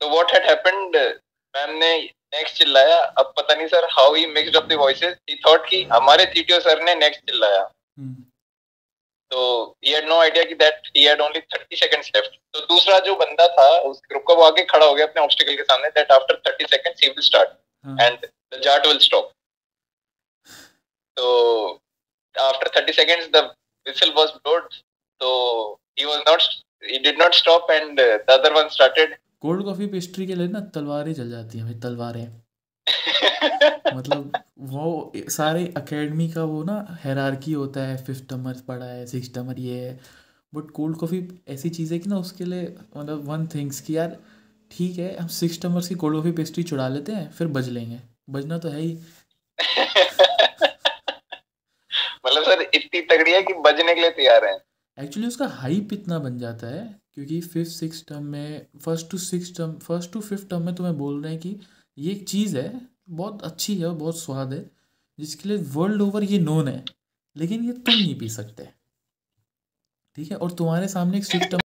तो what had happened, ma'am ने next चिल्लाया, अब पता नहीं sir how he mixed up the voices, he thought कि हमारे टीटीओ सर ने नेक्स्ट चिल्लाया, तो ही हैड नो आइडिया कि that he had only 30 seconds left. तो दूसरा जो बंदा था उस ग्रुप का वो आगे खड़ा हो गया अपने ऑब्स्टेकल के सामने, that after 30 seconds he will start and the Jat will stop. तो after 30 seconds the whistle was blown, so he did not stop and the other one started। Cold coffee pastry के लिए ना तलवारें जल जाती हैं भाई, तलवारें मतलब वो सारे एकेडमी का वो ना हायरार्की होता है, 5th टमर पढ़ा है, 6th टमर ये है, बट कोल्ड कॉफी ऐसी चीज़ है कि ना उसके लिए मतलब वन थिंग्स कि यार ठीक है हम 6th टमर्स की कोल्ड कॉफी पेस्ट्री चुरा लेते हैं फिर बज लेंगे, बजना तो है ही। मतलब सर इतनी तगड़ी है कि बजने के लिए तैयार हैं। एक्चुअली उसका हाइप इतना बन जाता है क्योंकि 5th 6th टर्म में, 1st to 6th term, 1st to 5th term में तुम्हें बोल रहे हैं कि ये एक चीज़ है बहुत अच्छी है, बहुत स्वाद है, जिसके लिए वर्ल्ड ओवर ये नोन है, लेकिन ये तुम नहीं पी सकते, ठीक है, और तुम्हारे सामने एक 6th टर्म।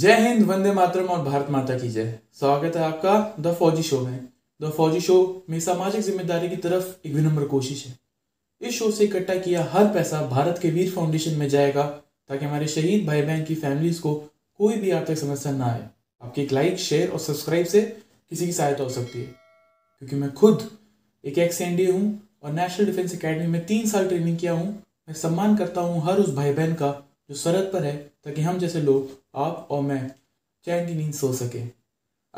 जय हिंद, वंदे मातरम और भारत माता की जय। स्वागत है आपका द फौजी शो में। द फौजी शो में सामाजिक जिम्मेदारी की तरफ एक विनम्र कोशिश है। इस शो से इकट्ठा किया हर पैसा भारत के वीर फाउंडेशन में जाएगा ताकि हमारे शहीद भाई बहन की फैमिलीज को कोई भी आर्थिक समस्या ना आए। आपके एक लाइक, शेयर और सब्सक्राइब से किसी की सहायता हो सकती है, क्योंकि मैं खुद एक ex-NDA हूँ और नेशनल डिफेंस अकेडमी में 3 साल ट्रेनिंग किया हूँ। मैं सम्मान करता हूँ हर उस भाई बहन का जो सरहद पर है, ताकि हम जैसे लोग, आप और मैं, चैन की नींद सो सके।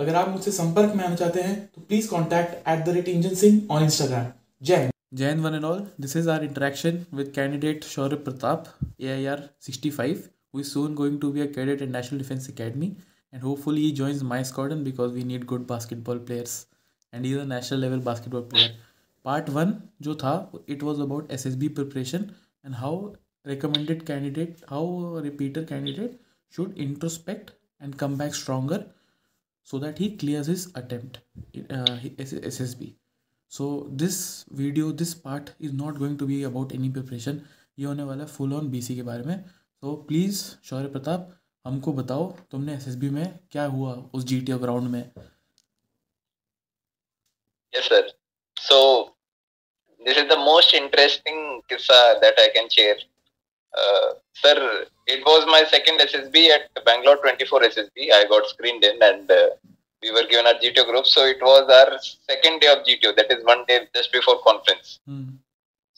अगर आप मुझसे संपर्क में आना चाहते हैं तो please contact @IndianSingh on Instagram. जय जैन one and all, this is our interaction with candidate Shaurya Pratap AIR-65 who is soon going to be a cadet in National Defence Academy and hopefully he joins my squadron because we need good basketball players and he is a national level basketball player. Part 1 जो था it was about SSB preparation and how recommended candidate, how a repeater candidate should introspect and come back stronger so that he clears his attempt SSB. So this video, this part is not going to be about any preparation. ये होने वाला है full on BC के बारे में। So please शौर्य प्रताप हमको बताओ तुमने SSB में क्या हुआ उस GTO ग्राउंड में। Yes sir. So this is the most interesting किस्सा that I can share. Sir, it was my second SSB at Bangalore 24 SSB. I got screened in and we were given our GTO group. So it was our second day of GTO. That is one day just before conference.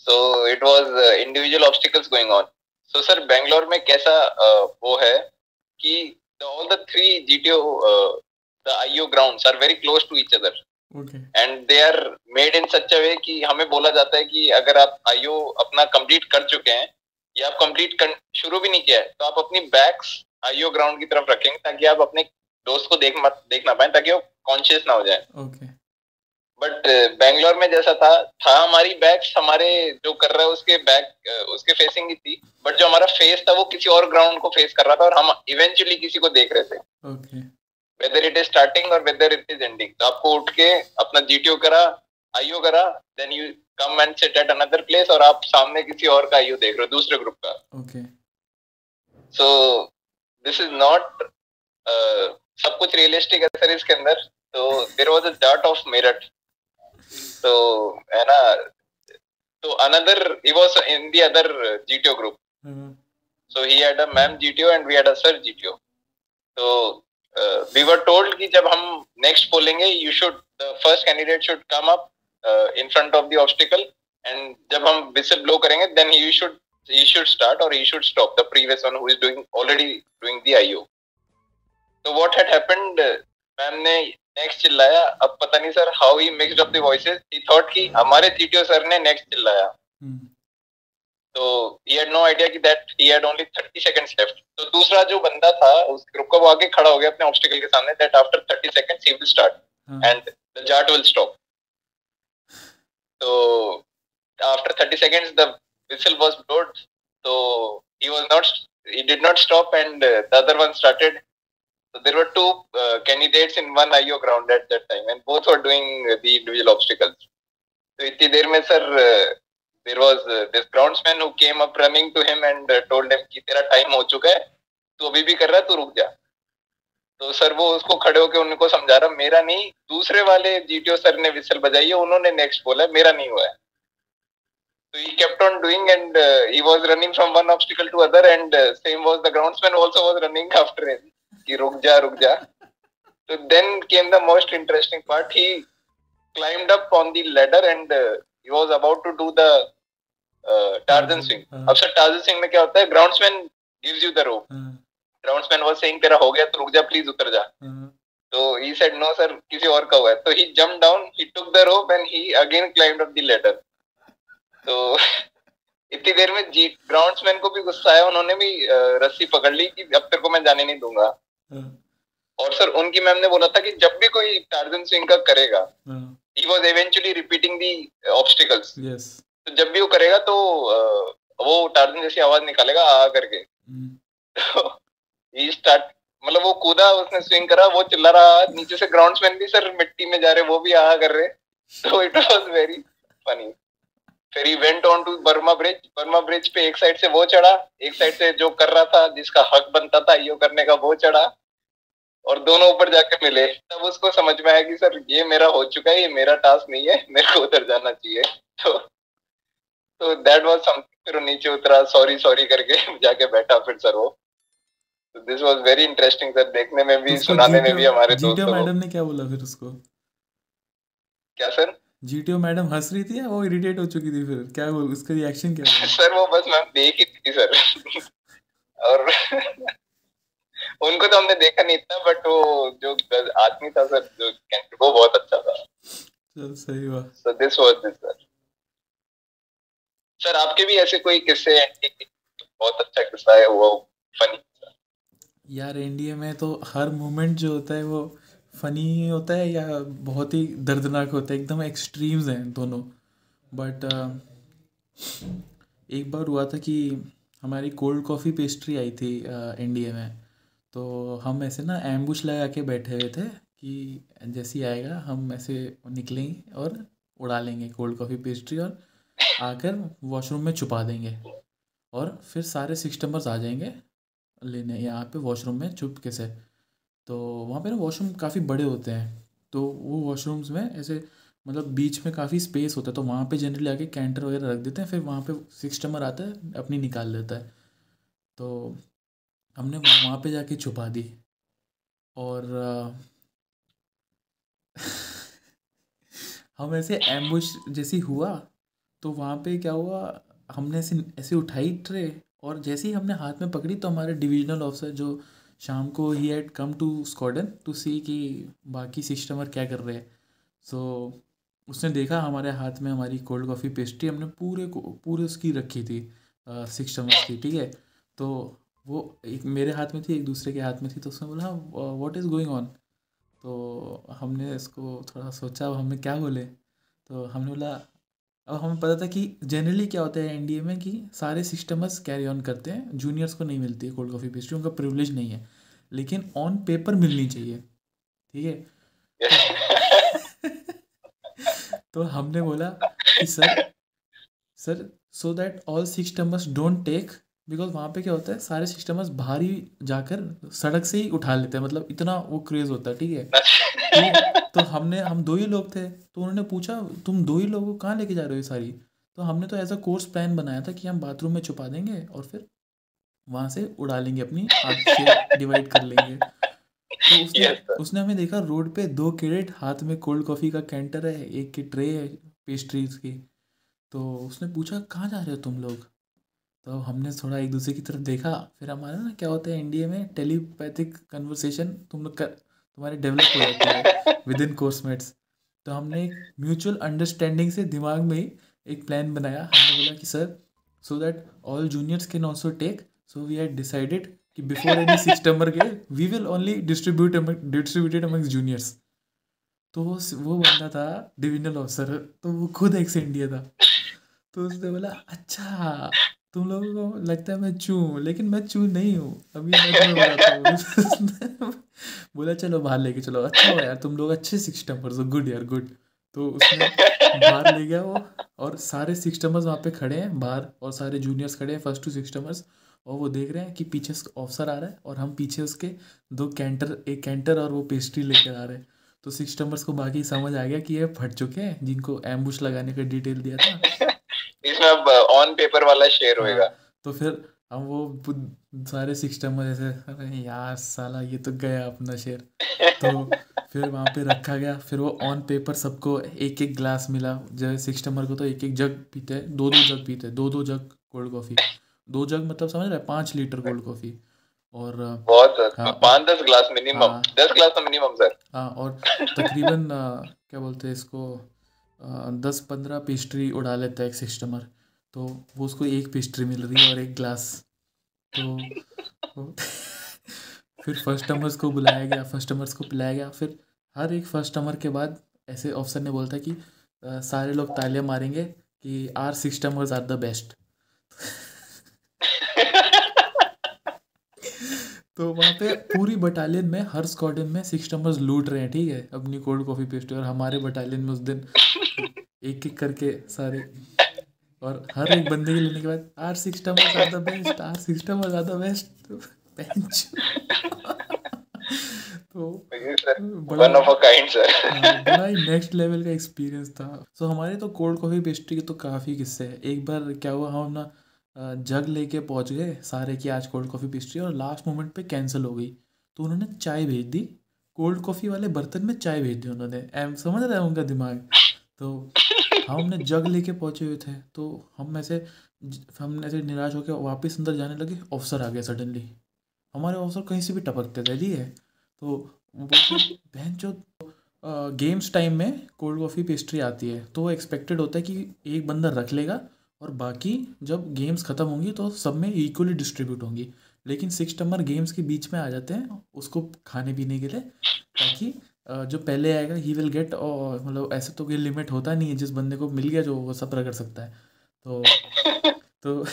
So it was individual obstacles going on. So sir, Bangalore में कैसा वो है कि all the 3 GTO the IO grounds are very close to each other. Okay. And they are made in such a way कि हमें बोला जाता है कि अगर आप IO अपना complete कर चुके हैं या आप कंप्लीट शुरू भी नहीं किया है तो आप अपनी बैक्स आईओ ग्राउंड की तरफ रखेंगे ताकि आप अपने दोस्त को देख ना पाए, ताकि वो कॉन्शियस ना हो जाए। बट बैंगलोर में जैसा था हमारी बैक्स हमारे जो कर रहा है उसके बैक उसके फेसिंग ही थी, बट जो हमारा फेस था वो किसी और ग्राउंड को फेस कर रहा था और हम इवेंचुअली किसी को देख रहे थे। वेदर इट इज स्टार्टिंग और वेदर इट इज एंडिंग। तो आपको उठ के अपना जीटीओ करा, आईओ करा, then you come and sit at another place और आप सामने किसी और का आईओ देख रहे हो, दूसरे ग्रुप का। सो दिस इज नॉट सब कुछ रियलिस्टिक है सर इसके अंदर। तो there was a Jat of Meerut, तो है ना, तो another he was in the other GTO group. So he had a ma'am GTO and we had a sir GTO. तो वी वर टोल्ड कि जब हम नेक्स्ट बोलेंगे you should the first candidate should come up in front of the obstacle and जब हम whistle blow करेंगे then he should start or he should stop the previous one who is already doing the IO. So what had happened, ma'am ने next चिल्लाया, अब पता नहीं sir how he mixed up the voices, he thought कि हमारे GTO sir ने next चिल्लाया। तो he had no idea that he had only 30 seconds left. तो दूसरा जो बंदा था उस ग्रुप का वो आगे खड़ा हो गया अपने ऑब्स्टिकल के सामने that after 30 seconds he will start and the jart will stop. So after 30 seconds the whistle was blown. So he did not stop and the other one started. So there were two candidates in one IO ground at that time and both were doing the individual obstacles. So इतनी देर में sir there was this groundsman who came up running to him and told him कि तेरा time हो चुका है, तू अभी भी कर रहा है, तू रुक जा. तो सर वो उसको खड़े होकर उनको समझा रहा, मेरा नहीं, दूसरे वाले जीटीओ सर ने विसल बजाई है, उन्होंने नेक्स्ट बोला, मेरा नहीं हुआ है. So he kept on doing and he was running from one obstacle to other and same was the groundsman also was running after him. कि रुक जा So then came the most interesting part. He climbed up on the ladder and he was about to do the Tarzan swing. अब sir Tarzan swing में क्या होता है, groundsman gives you the rope. Groundsman was saying तेरा हो गया तो रुक जा, please उतर जा. So he said no sir, किसी और का हुआ है. So he jumped down, he took the rope and he again climbed up the ladder. तो इतनी देर में ग्राउंड्समैन को भी गुस्सा आया, उन्होंने भी रस्सी पकड़ ली कि अब तेरे को मैं जाने नहीं दूंगा. और सर उनकी मैम ने बोला था कि जब भी कोई टार्जन स्विंग का करेगा, he was eventually repeating the obstacles. Yes. तो जब भी वो करेगा तो वो टार्जन जैसी आवाज निकालेगा आ करके. मतलब वो कूदा, उसने स्विंग करा, वो चिल्ला रहा, नीचे से ग्राउंड्समैन भी सर मिट्टी में जा रहे, वो भी आ कर रहे. So it was very funny. फिर he went on to Burma bridge. Burma bridge पे एक साइड से वो चढ़ा, एक साइड से जो कर रहा था, जिसका हक बनता था आईओ करने का, वो चढ़ा और दोनों ऊपर जाकर मिले. तब उसको समझ में आया कि सर ये मेरा हो चुका है, ये मेरा टास्क नहीं है, मेरे को उतर जाना चाहिए. तो दैट वाज समथिंग. फिर नीचे उतरा, सॉरी सॉरी करके जाके बैठा फिर सर वो. This was very interesting sir, देखने में भी सुनाने में भी. हमारे दोस्तों मैडम ने क्या बोला फिर उसको? क्या सर जीटीओ मैडम हंस रही थी या वो इरिटेट हो चुकी थी? फिर क्या उसका रिएक्शन क्या था? सर वो बस मैम देख ही थी सर. और उनको तो हमने देखा नहीं था, बट वो जो आदमी था सर जो कैंडिडेट, वो बहुत अच्छा था. चल सही हुआ. So this was this sir. Sir आपके भी ऐसे कोई किस्से? बहुत अच्छा किस्सा है वो, फनी था यार. एनडीए में तो हर मोमेंट जो होता है वो फ़नी होता है या बहुत ही दर्दनाक होता है, एकदम एक्सट्रीम्स हैं दोनों. बट एक बार हुआ था कि हमारी कोल्ड कॉफ़ी पेस्ट्री आई थी एनडीए में, तो हम ऐसे ना एम्बुश लगा के बैठे हुए थे कि जैसे आएगा हम ऐसे निकलेंगे और उड़ा लेंगे कोल्ड कॉफ़ी पेस्ट्री और आकर वॉशरूम में छुपा देंगे और फिर सारे सिक्सटम्बर्स आ जाएंगे लेने यहाँ पे वॉशरूम में छुपके से. तो वहाँ पे ना वॉशरूम काफ़ी बड़े होते हैं, तो वो वॉशरूम्स में ऐसे मतलब बीच में काफ़ी स्पेस होता है, तो वहाँ पे जनरली आके कैंटर वगैरह रख देते हैं, फिर वहाँ पे सिक्सटम्बर आता है अपनी निकाल लेता है. तो हमने वहाँ पे जाके छुपा दी और हम ऐसे एम्बुश जैसी हुआ. तो वहाँ पे क्या हुआ, हमने ऐसे उठाई ट्रे और जैसे ही हमने हाथ में पकड़ी तो हमारे डिविजनल ऑफिसर जो शाम को he had come to squadron to see कि बाकी सिस्टमर क्या कर रहे हैं. सो उसने देखा हमारे हाथ में हमारी कोल्ड कॉफ़ी पेस्ट्री, हमने पूरे उसकी रखी थी सिस्टमर्स की, ठीक है. तो वो एक मेरे हाथ में थी, एक दूसरे के हाथ में थी, तो उसने बोला व्हाट इज़ गोइंग ऑन. तो हमने इसको थोड़ा सोचा, अब हमने क्या बोले, तो हमने बोला, अब हमें पता था कि जनरली क्या होता है एनडीए में कि सारे सिस्टमर्स कैरी ऑन करते हैं, जूनियर्स को नहीं मिलती है कोल्ड कॉफ़ी पेस्ट्री, उनका प्रिविलेज नहीं है, लेकिन ऑन पेपर मिलनी चाहिए, ठीक है. तो हमने बोला कि sir so that all सिस्टमर्स don't take, because वहाँ पे क्या होता है सारे सिस्टमर्स बाहर ही जाकर सड़क से ही उठा लेते हैं, मतलब इतना वो क्रेज़ होता है, ठीक है. तो हम दो ही लोग थे, तो उन्होंने पूछा तुम दो ही लोगों को कहाँ लेके जा रहे हो सारी? तो हमने तो ऐसा कोर्स प्लान बनाया था कि हम बाथरूम में छुपा देंगे और फिर वहाँ से उड़ा लेंगे, अपनी हाथ से डिवाइड कर लेंगे. तो उसने हमें देखा, रोड पे दो कैडेट, हाथ में कोल्ड कॉफ़ी का कैंटर है, एक की ट्रे है पेस्ट्रीज की. तो उसने पूछा कहाँ जा रहे हो तुम लोग? तो हमने थोड़ा एक दूसरे की तरफ देखा, फिर हमारा ना क्या होता है एनडीए में टेलीपैथिक कन्वर्सेशन तुम्हारे डेवलप हो जाती है विद इन कोर्समेट्स. तो हमने म्यूचुअल अंडरस्टैंडिंग से दिमाग में ही एक प्लान बनाया. हमने बोला कि sir so that all juniors can also take. So we had decided कि before any 6 termer के we will only distribute amongst juniors. तो वो बंदा था डिविजनल ऑफिसर, तो वो खुद एक्स इंडिया था, तो उसने बोला अच्छा तुम लोगों को लगता है मैं चू, लेकिन मैं चू नहीं हूँ, अभी मैं बताता हूँ. बोला चलो बाहर लेके चलो, अच्छा हो यार तुम लोग अच्छे 6 termers हो, गुड यार गुड. तो उसने बाहर ले गया वो, और सारे 6 termers वहाँ पे खड़े हैं बाहर, और सारे जूनियर्स खड़े हैं फर्स्ट टू 6 termers, और वो देख रहे हैं कि पीछे ऑफिसर आ रहा है और हम पीछे उसके 2 कैंटर, एक कैंटर और वो पेस्ट्री लेकर आ रहे हैं. तो 6 termers को बाकी समझ आ गया कि ये फट चुके हैं जिनको एम्बुश लगाने का डिटेल दिया था, इसमें अब ऑन पेपर वाला शेयर होएगा. तो फिर हम वो सारे 6 termers ऐसे, अरे यार साला ये तो गया अपना शेयर. तो फिर वहाँ पे रखा गया, फिर वो ऑन पेपर सबको एक एक ग्लास मिला, जैसे 6 termer को तो एक एक जग पीते हैं, 2-2 जग पीते हैं, 2-2 जग कोल्ड कॉफ़ी, 2 जग मतलब समझ रहे 5 लीटर कोल्ड कॉफ़ी, और बहुत 5-10 ग्लास मिनिमम, 10 ग्लास तो मिनिमम सर. हाँ, और तकरीबन क्या बोलते हैं इसको 10-15 पेस्ट्री उड़ा लेता है एक 6 termer, तो वो उसको एक पेस्ट्री मिल रही है और एक ग्लास. तो फिर फर्स्ट termers को बुलाया गया, फर्स्ट termers को पिलाया गया. फिर हर एक फर्स्ट termer के बाद ऐसे ऑफिसर ने बोलता कि सारे लोग तालियां मारेंगे कि are 6 termers are the best. तो वहाँ पे पूरी बटालियन में हर स्क्वाडन में 6 termers लूट रहे हैं, ठीक है, अपनी कोल्ड कॉफ़ी पेस्ट्री, और हमारे बटालियन में उस दिन एक एक करके सारे, और हर एक बंदे के लेने के बाद are 6 termers are the best, are 6 termers are the best bench. तो one of a kind sir, बड़ा ही नेक्स्ट लेवल का एक्सपीरियंस था. सो हमारे तो कोल्ड कॉफ़ी पेस्ट्री के तो काफ़ी किस्से हैं. एक बार क्या हुआ, हम ना जग लेके पहुंच गए सारे कि आज कोल्ड कॉफ़ी पेस्ट्री, और लास्ट मोमेंट पे कैंसिल हो गई, तो उन्होंने चाय भेज दी, कोल्ड कॉफ़ी वाले बर्तन में चाय भेज दी उन्होंने, एम समझ रहे हैं उनका दिमाग. तो हमने जग लेके पहुंचे हुए थे, तो हम ऐसे निराश होकर वापस अंदर जाने लगे, ऑफिसर आ गया सडनली. हमारे ऑफिसर कहीं से भी टपकते थे, ठीक है, तो बहन जो गेम्स टाइम में कोल्ड कॉफ़ी पेस्ट्री आती है, तो एक्सपेक्टेड होता है कि एक बंदा रख लेगा और बाकी जब गेम्स ख़त्म होंगी तो सब में इक्वली डिस्ट्रीब्यूट होंगी, लेकिन 6 termer गेम्स के बीच में आ जाते हैं उसको खाने पीने के लिए, ताकि जो पहले आएगा ही विल गेट, और मतलब ऐसे तो कोई लिमिट होता नहीं है, जिस बंदे को मिल गया जो वो सब रगड़ सकता है. तो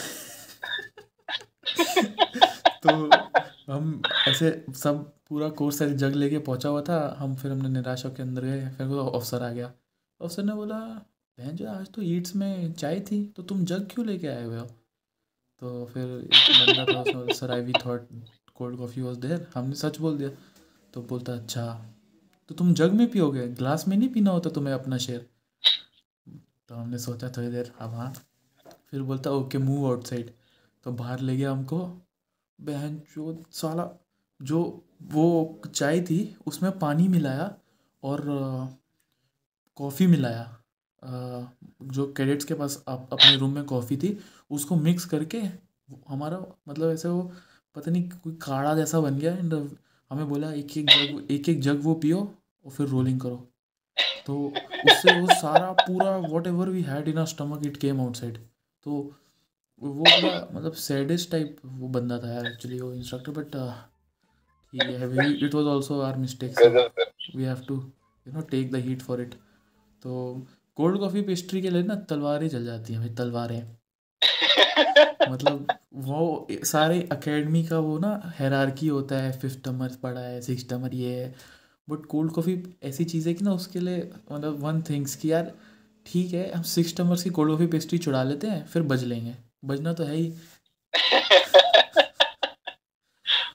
तो हम ऐसे सब पूरा कोर्स ऐसे जग लेके पहुंचा हुआ था हम. फिर हमने निराशा के अंदर गए, फिर ऑफिसर आ गया, ऑफिसर ने बोला बहन जो आज तो ईट्स में चाय थी तो तुम जग क्यों लेके आए हुए हो. तो फिर एक बंदा था, sir I we thought cold coffee was there, हमने सच बोल दिया. तो बोलता अच्छा तो तुम जग में पियोगे, ग्लास में नहीं पीना होता तुम्हें अपना शेयर. तो हमने सोचा थोड़ी देर, अब हाँ. फिर बोलता ओके मूव आउटसाइड, तो बाहर ले गया हमको. बहन जो साला जो वो चाय थी उसमें पानी मिलाया और कॉफ़ी मिलाया, जो कैडेट्स के पास अपने रूम में कॉफ़ी थी उसको मिक्स करके हमारा मतलब ऐसे वो पता नहीं कोई काढ़ा जैसा बन गया. एंड हमें बोला एक एक जग वो पियो और फिर रोलिंग करो. तो उससे वो सारा पूरा whatever we had in our stomach it came outside. तो वो मतलब सैडेस्ट टाइप वो बंदा था यार एक्चुअली वो इंस्ट्रक्टर, बट ठीक है it was also our mistakes, we have to you know take the heat for it. तो कोल्ड कॉफ़ी पेस्ट्री के लिए ना तलवारें चल जाती हैं भाई, तलवारें. मतलब वो सारे एकेडमी का वो ना हायरार्की होता है, 5th termer पड़ा है, 6th termer ये है, बट कोल्ड कॉफ़ी ऐसी चीज़ है कि ना उसके लिए मतलब वन थिंग्स कि यार ठीक है हम 6 termers की कोल्ड कॉफ़ी पेस्ट्री चुरा लेते हैं फिर बज लेंगे, बजना तो है ही.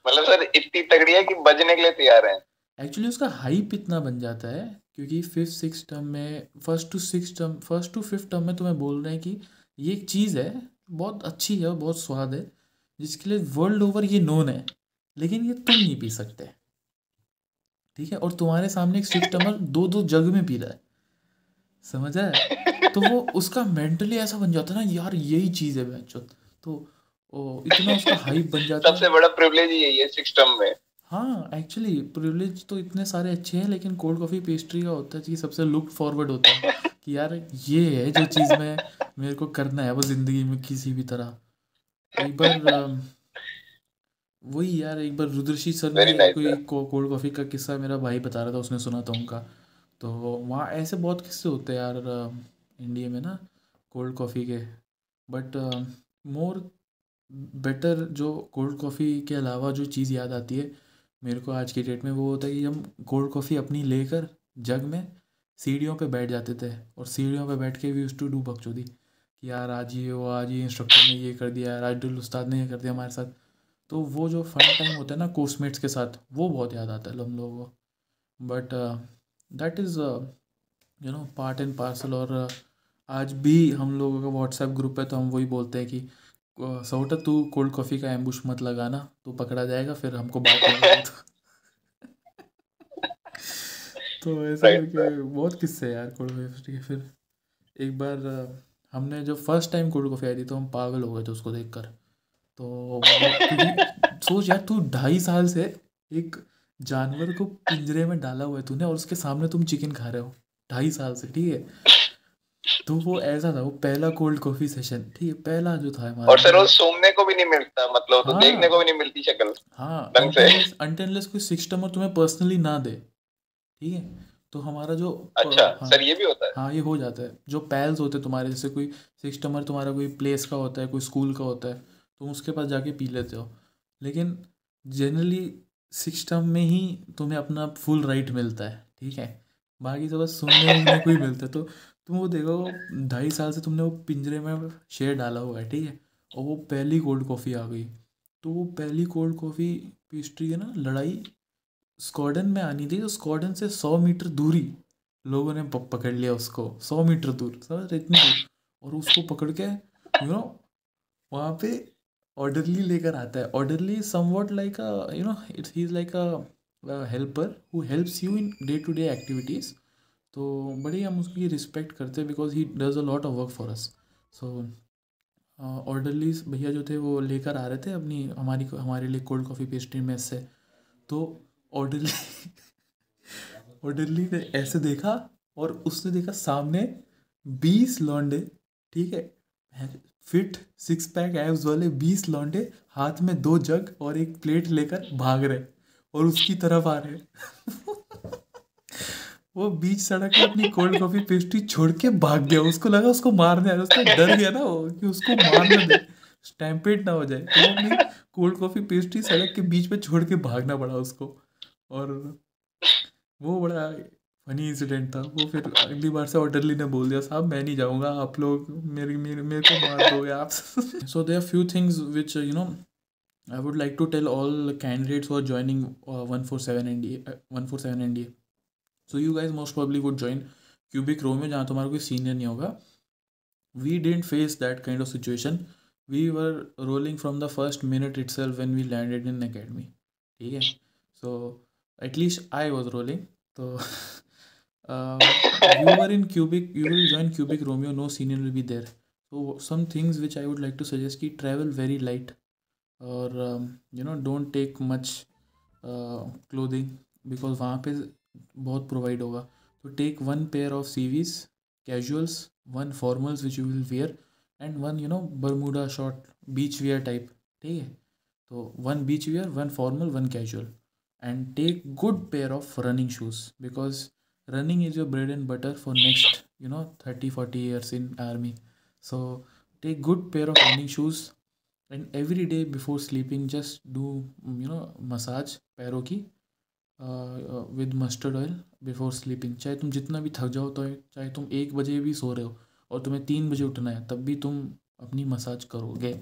मतलब सर इतनी तगड़ी है कि बजने के लिए तैयार है. एक्चुअली उसका हाइप इतना बन जाता है क्योंकि फर्स्ट टू फिफ्थ टर्म में तुम्हें बोल रहे हैं कि ये एक चीज़ है बहुत अच्छी है, बहुत स्वाद है, जिसके लिए वर्ल्ड ओवर ये नोन है, लेकिन ये तुम नहीं पी सकते, ठीक है, और तुम्हारे सामने एक 6 termer 2-2 जग में पी रहा है, समझ आया. तो वो उसका मेंटली ऐसा बन जाता है ना यार यही चीज़ है बच्चों, तो इतना उसका हाइप बन जाता है. सबसे बड़ा प्रिविलेज यही है 6 term में. हाँ एक्चुअली प्रिविलेज तो इतने सारे अच्छे हैं, लेकिन कोल्ड कॉफ़ी पेस्ट्री का होता है कि सबसे लुक फॉरवर्ड होता है कि यार ये है जो चीज मैं मेरे को करना है वो जिंदगी में किसी भी तरह। एक बार वही यार एक बार रुद्रशी सर ने कोई कोल्ड कॉफी का किस्सा मेरा भाई बता रहा था, उसने सुना था उनका। तो वहाँ ऐसे बहुत किस्से होते हैं यार इंडिया में ना कोल्ड कॉफ़ी के, बट मोर बेटर जो कोल्ड कॉफ़ी के अलावा जो चीज़ याद आती है मेरे को आज की डेट में वो होता है कि हम कोल्ड कॉफ़ी अपनी लेकर जग में सीढ़ियों पे बैठ जाते थे और सीढ़ियों पे बैठ के वी यूज्ड टू डू बकचोदी कि यार आज ये वो, आज ये इंस्ट्रक्टर ने ये कर दिया, यार आज डुल उस्ताद ने ये कर दिया हमारे साथ। तो वो जो फन टाइम होता है ना कोर्समेट्स के साथ वो बहुत याद आता है हम लोगों को। But that is you know part and parcel. और आज भी हम लोगों का व्हाट्सएप ग्रुप है तो हम वही बोलते हैं कि सौटा तू कोल्ड कॉफ़ी का एम्बुश मत लगाना, तो पकड़ा जाएगा फिर हमको बात करना। तो ऐसा करके बहुत किस्से यार कोल्ड कॉफ़ी। फिर एक बार हमने जो फर्स्ट टाइम कोल्ड कॉफ़ी आई थी तो हम पागल हो गए थे उसको देखकर। तो सोच यार तू 2.5 साल से एक जानवर को पिंजरे में डाला हुआ है तूने और उसके सामने तुम चिकन खा रहे हो 2.5 साल से, ठीक है। तो वो ऐसा था वो पहला कोल्ड कॉफी सेशन, ठीक है, पहला जो था हमारा। और सर वो सोमने को भी नहीं मिलता, मतलब तो देखने को भी नहीं मिलती शक्ल। हाँ, अनटिललेस कोई सिस्टमर तुम्हें पर्सनली ना दे, ठीक है। तो हमारा जो अच्छा सर ये भी होता है। हाँ ये हो जाता है। जो पैल्स होते हैं तुम्हारे, जैसे कोई सिस्टमर तुम्हारा कोई प्लेस का होता है, कोई स्कूल का होता है, तुम उसके पास जाके पी लेते हो, लेकिन जनरली सिस्टम में ही तुम्हें अपना फुल राइट मिलता है, ठीक है। बाकी सब बस सुनने को ही मिलता है। तो तुम वो देखो 2.5 साल से तुमने वो पिंजरे में शेर डाला हुआ है, ठीक है। और वो पहली कोल्ड कॉफ़ी आ गई तो वो पहली कोल्ड कॉफ़ी पेस्ट्री है ना, लड़ाई स्क्वाडन में आनी थी तो स्क्वाडन से 100 मीटर दूरी लोगों ने पकड़ लिया उसको। 100 मीटर दूर, समझ रहे, इतनी दूर। और उसको पकड़ के यू नो वहाँ पे ऑर्डरली लेकर आता है। Orderly somewhat like a you know it's he is like a helper who helps you in day to day activities. तो बड़ी हम उसकी रिस्पेक्ट करते हैं because he does a lot of work for us. So orderly भैया जो थे वो लेकर आ रहे थे अपनी हमारे लिए कोल्ड कॉफ़ी पेस्ट्री में से। तो ऑर्डरली ने ऐसे देखा और उसने देखा सामने 20 लौंडे, ठीक है, फिट 6-पैक एब्स वाले 20 लौंडे हाथ में 2 जग और एक प्लेट लेकर भाग रहे और उसकी तरफ आ रहे। वो बीच सड़क पे अपनी कोल्ड कॉफी पेस्ट्री छोड़ के भाग गया। उसको लगा उसको मारने आया, उसको डर गया ना वो कि उसको मारने दे, स्टैम्पेड ना हो जाए। तो अपनी कोल्ड कॉफी पेस्ट्री सड़क के बीच में छोड़ के भागना पड़ा उसको। और वो बड़ा फनी इंसिडेंट था वो। फिर अगली बार से ऑर्डरली ने बोल दिया, साहब मैं नहीं जाऊँगा, आप लोग मेरे को मार दोगे आप। So there few things which you know I would like to tell all candidates who are joining 147 NDA। So you guys most probably would join cubic रो में जहाँ तुम्हारा कोई सीनियर नहीं होगा। We didn't face that kind of situation. We were rolling from the first minute itself when we landed in academy, ठीक है। So at least I was rolling. तो you were in Quebec, you will join Quebec Romeo, no senior will be there. So some things which I would like to suggest कि travel very light और you know don't take much clothing because वहाँ पे बहुत provide होगा। तो take 1 pair of civvies casuals, 1 formals which you will wear and 1 Bermuda short beach wear type, ठीक है। तो 1 beach wear, 1 formal 1 casual and take good pair of running shoes because running is your bread and butter for next 30-40 years in army. So take good pair of running shoes and every day before sleeping just do massage पैरों की with mustard oil before sleeping. चाहे तुम जितना भी थक जाओ, तो चाहे तुम 1 बजे भी सो रहे हो और तुम्हें 3 बजे उठना है, तब भी तुम अपनी मसाज करोगे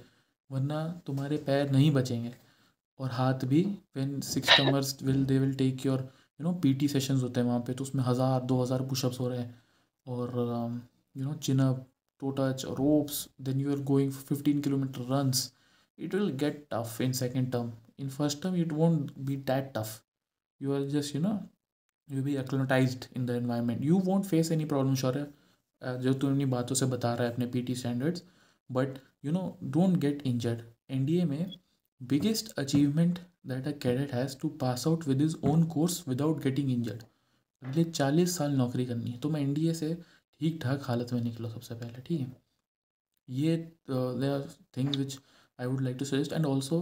वरना तुम्हारे पैर नहीं बचेंगे और हाथ भी। व्हेन सिस्टमर्स they will take your PT sessions होते हैं वहाँ पे, तो उसमें 1000-2000 पुशअप्स हो रहे हैं और chin up, toe touch, ropes, then you are going 15 kilometre runs. It will get tough in second term. In first term it won't be that tough. You are just you'll be acclimatized in the environment. You won't face any problem, Shaurya, जो तुम अपनी बातों से बता रहा है अपने PT standards, but don't get injured. NDA में biggest achievement that a cadet has to pass out with his own course without getting injured. अगले 40 साल नौकरी करनी है। तुम NDA से ठीक ठाक हालत में निकलो सबसे पहले, ठीक है। ये they are thing which I would like to suggest. And also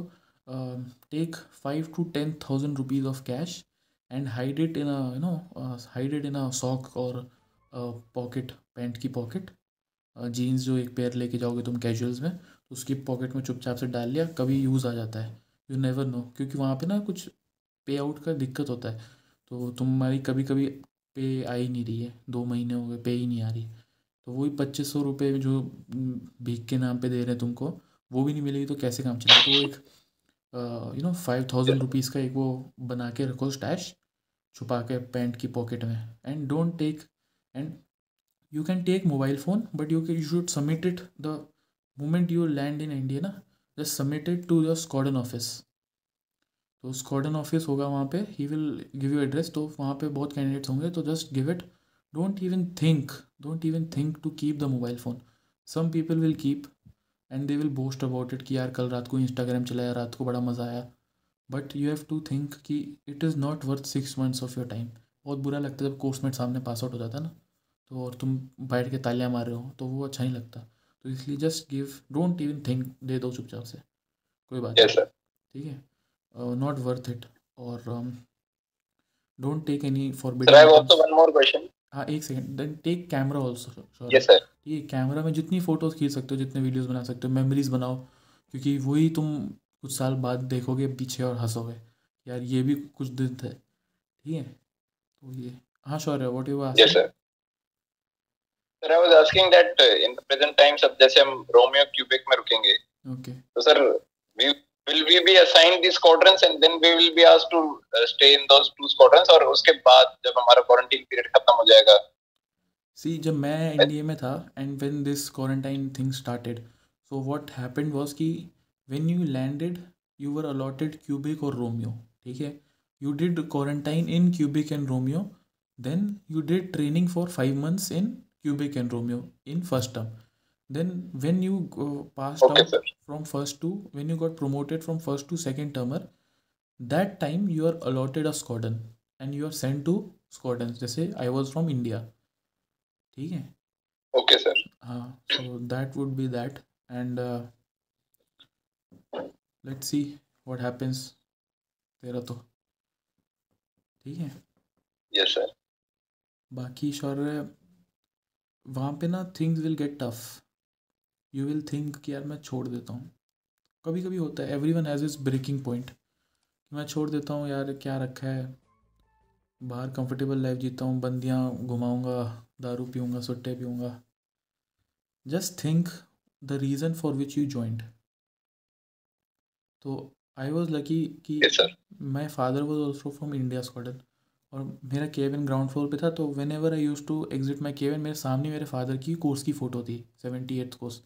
take 5 to 10,000 rupees of cash and hide it in a hide it in a sock और पॉकेट, पैंट की पॉकेट। जीन्स जो एक पेयर लेके जाओगे तुम casuals में, तो उसकी पॉकेट में चुपचाप से डाल लिया, कभी यूज़ आ जाता है, यू नेवर नो। क्योंकि वहाँ पे ना कुछ पे आउट का दिक्कत होता है, तो तुम्हारी कभी कभी पे आ ही नहीं रही है, 2 महीने हो गए पे ही नहीं आ रही, तो वही 2500 रुपये जो भीख के नाम पे दे रहे हैं तुमको, वो भी नहीं मिलेगी तो कैसे काम चलेगा। तो एक 5,000 रुपीज़ का एक वो बना के रखो स्टैश, छुपा के पैंट की पॉकेट में। And don't take, and you can take mobile phone but you should submit it the moment you land in India ना, just submit it to your squadron office। तो squadron office होगा वहाँ पे, he will give you address, तो वहाँ पे बहुत candidates होंगे, तो just give it। Don't even think to keep the mobile phone। Some people will keep and they will boast about it कि यार कल रात को Instagram चलाया, रात को बड़ा मज़ा आया, but you have to think कि it is not worth 6 months of your time। बहुत बुरा लगता है जब कोर्समेट सामने पास आउट हो जाता है ना, तो और तुम बैठ के तालियाँ मार रहे हो, तो वो अच्छा नहीं लगता। तो इसलिए just give, don't even think, दे दो चुपचाप से, कोई बात नहीं, ठीक है, नॉट वर्थ इट। और don't take any forbidden. I have also one more question. हाँ, एक second. Then take camera also. Yes sir. ये कैमरा में जितनी फोटोज खींच सकते हो, जितने वीडियोज बना सकते हो, मेमोरीज बनाओ, क्योंकि वही तुम कुछ साल बाद देखोगे पीछे और हंसोगे, यार ये भी कुछ दिन थे, ठीक है। तो ये, हाँ Shaurya, what you are. Yes sir. Sir, I was asking that in the present times, अब जैसे हम रोमियो क्यूबेक में रुकेंगे, तो sir will we be assigned these squadrons and then we will be asked to stay in those two squadrons, और उसके बाद जब हमारा quarantine period खत्म हो जाएगा। See, जब मैं NDA में था and when this quarantine thing started, so what happened was कि when you landed, you were allotted Quebec और रोमियो, ठीक है। You did quarantine in Quebec and Romeo, then you did training for 5 months in Cubic and Romeo in first term. Then when you passed out from first to, when you got promoted from first to second termer, that time you are allotted a squadron and you are sent to squadrons. जैसे I was from India, ठीक है? Okay sir. हाँ, so that would be that and let's see what happens. तेरा तो ठीक है? Yes sir. बाकी शौर्य वहाँ पे ना things will get tough, you will think कि यार मैं छोड़ देता हूँ। कभी कभी होता है, everyone has is breaking point. मैं छोड़ देता हूँ यार, क्या रखा है, बाहर कंफर्टेबल लाइफ जीता हूँ, बंदियाँ घुमाऊँगा, दारू पीऊँगा, सुट्टे पीऊँगा। Just think the reason for which you joined. तो आई वॉज लकी कि my father was also from India squadron, और मेरा केबिन ग्राउंड फ्लोर पे था, तो whenever I use to exit my cabin, मेरे सामने मेरे फादर की कोर्स की फ़ोटो थी, 78th course.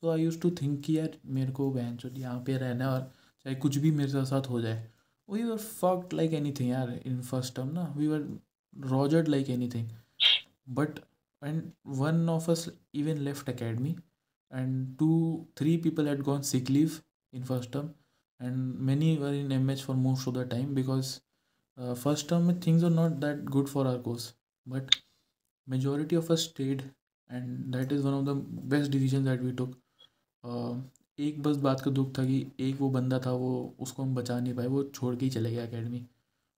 So I use to think कि यार मेरे को बहन चोट यहाँ पे रहना, और चाहे कुछ भी मेरे साथ हो जाए। We were fucked like anything यार इन फर्स्ट टर्म ना, we were rogered like anything, but and one of us even left academy and 2-3 people had gone sick leave in first term and many were in MH for most of the time, because first term में things are not that good for our course, but majority of us stayed and that is one of the best decisions that we took। एक बस बात का दुख था कि एक वो बंदा था, वो उसको हम बचा नहीं पाए, वो छोड़ के ही चले गया अकेडमी।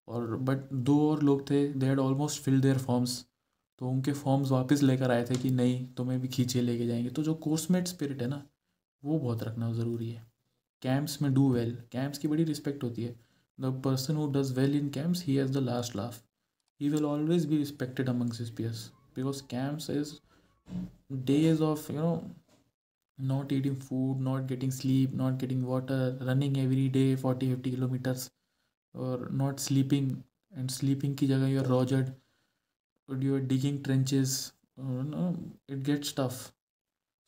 और बट 2 और लोग थे, they had almost filled their forms, तो उनके फॉर्म्स वापस लेकर आए थे कि नहीं तुम्हें भी खींचे लेके जाएंगे। तो जो कोर्समेट स्पिरिट है ना, वो बहुत रखना ज़रूरी है। कैंप्स में डू वेल, कैंप्स की बड़ी रिस्पेक्ट होती है। The person who does well in camps, he has the last laugh. He will always be respected amongst his peers because camps is days of, not eating food, not getting sleep, not getting water, running every day 40-50 kilometers, or not sleeping, and sleeping की जगह you are rogered, or you are digging trenches, it gets tough.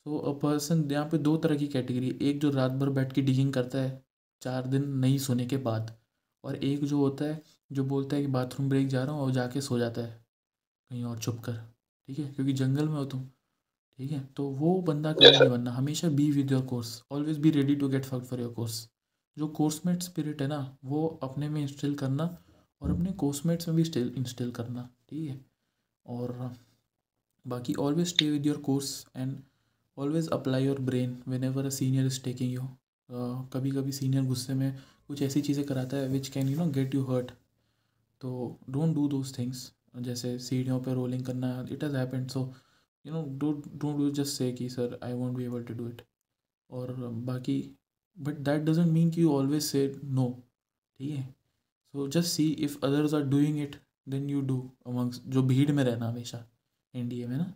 So a person, यहाँ पे 2 तरह की category, एक जो रात भर बैठ के digging करता है 4 दिन नहीं सोने के बाद, और एक जो होता है जो बोलता है कि बाथरूम ब्रेक जा रहा हूँ और जाके सो जाता है कहीं और छुप कर, ठीक है, क्योंकि जंगल में हो तुम, ठीक है। तो वो बंदा कभी नहीं बनना। हमेशा be with your course, always be ready to get fucked for your course. जो कोर्समेट स्पिरिट है ना, वो अपने में इंस्टिल करना और अपने कोर्समेट्स में भी इंस्टिल करना, ठीक है। और बाकी always stay with your course and always apply your brain when ever a senior is taking you. कभी कभी सीनियर गुस्से में कुछ ऐसी चीज़ें कराता है which can get you hurt, तो डोंट डू दोज थिंग्स, जैसे सीढ़ियों पर रोलिंग करना, it has happened. So don't do, just say कि sir I want be able to do it. और बाकी बट दैट डजेंट मीन कि यू ऑलवेज से नो, ठीक है। So just see if others are doing it then you do. Amongst जो भीड़ में रहना हमेशा, एनडीए में ना,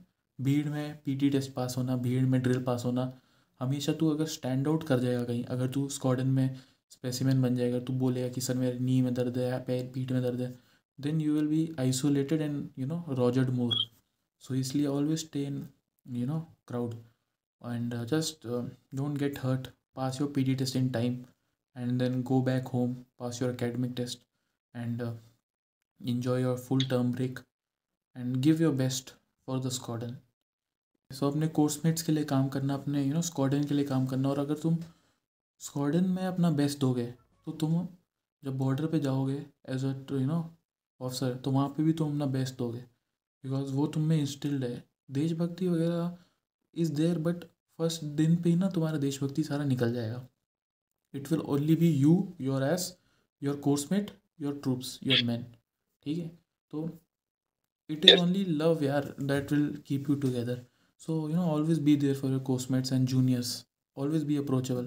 भीड़ में पीटी टेस्ट पास होना, भीड़ में ड्रिल पास होना, हमेशा तू अगर स्टैंड आउट कर जाएगा कहीं, अगर तू स्क्वाड्रन में स्पेसिमेन बन जाएगा, तू बोलेगा कि सर मेरे नी में दर्द है, पैर पीठ में दर्द है, then you will be isolated and rogered more. So इसलिए always stay in crowd and just don't get hurt. pass your PT test in time and then go back home, pass your academic test and enjoy your full term break and give your best for the squadron। So अपने coursemates के लिए काम करना, अपने squadron के लिए काम करना, और अगर तुम स्क्वाड्रन में अपना बेस्ट दोगे तो तुम जब बॉर्डर पे जाओगे एज अ ऑफिसर तो वहाँ पे भी तुम अपना बेस्ट दोगे, बिकॉज वो तुम में इंस्टिल्ड है। देशभक्ति वगैरह इज़ देयर बट फर्स्ट दिन पे ही ना तुम्हारा देशभक्ति सारा निकल जाएगा। It will only be you, your ass, your coursemate, your troops, your man, ठीक है। तो इट इज़ ओनली लव यार that will keep you together. So always be there for your coursemates and juniors, always be approachable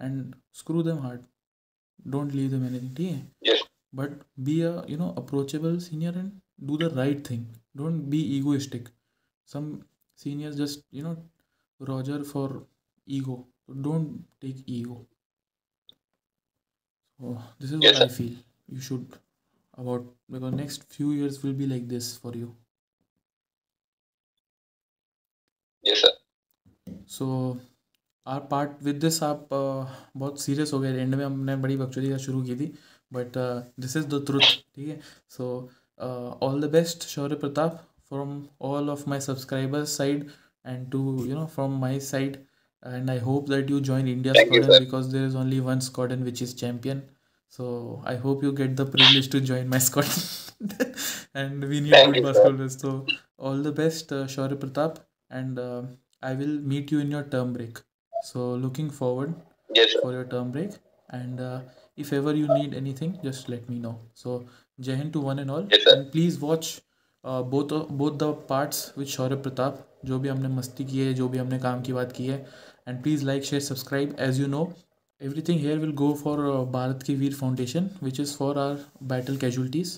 and screw them hard, don't leave them anything, ठीक है। But be a approachable senior and do the right thing, don't be egoistic. Some seniors just Roger for ego. Don't take ego. So this is what I feel you should about, because next few years will be like this for you. Yes sir. So our part with this, आप बहुत serious हो गए। And में हमने बड़ी बकचोदी का शुरू की थी, but this is the truth, ठीक है। So all the best Shaurya Pratap from all of my subscribers side. And to from my side, and I hope that you join India squadron, because there is only one squadron which is champion. So I hope you get the privilege to join my squadron, and we need good basketballers. So all the best, Shaurya Pratap, and I will meet you in your term break. So looking forward for your term break, and if ever you need anything, just let me know. So Jai Hind to one and all, and please watch both the parts with Shaurya Pratap. जो भी हमने मस्ती की है, जो भी हमने काम की बात की है, and please like share subscribe. As you know everything here will go for Bharat की Veer foundation which is for our battle casualties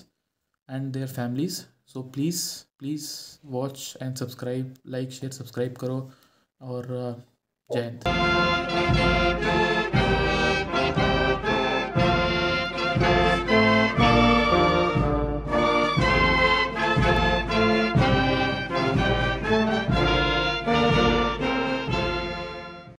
and their families. So please watch and subscribe, like share subscribe करो, और जय हिंद।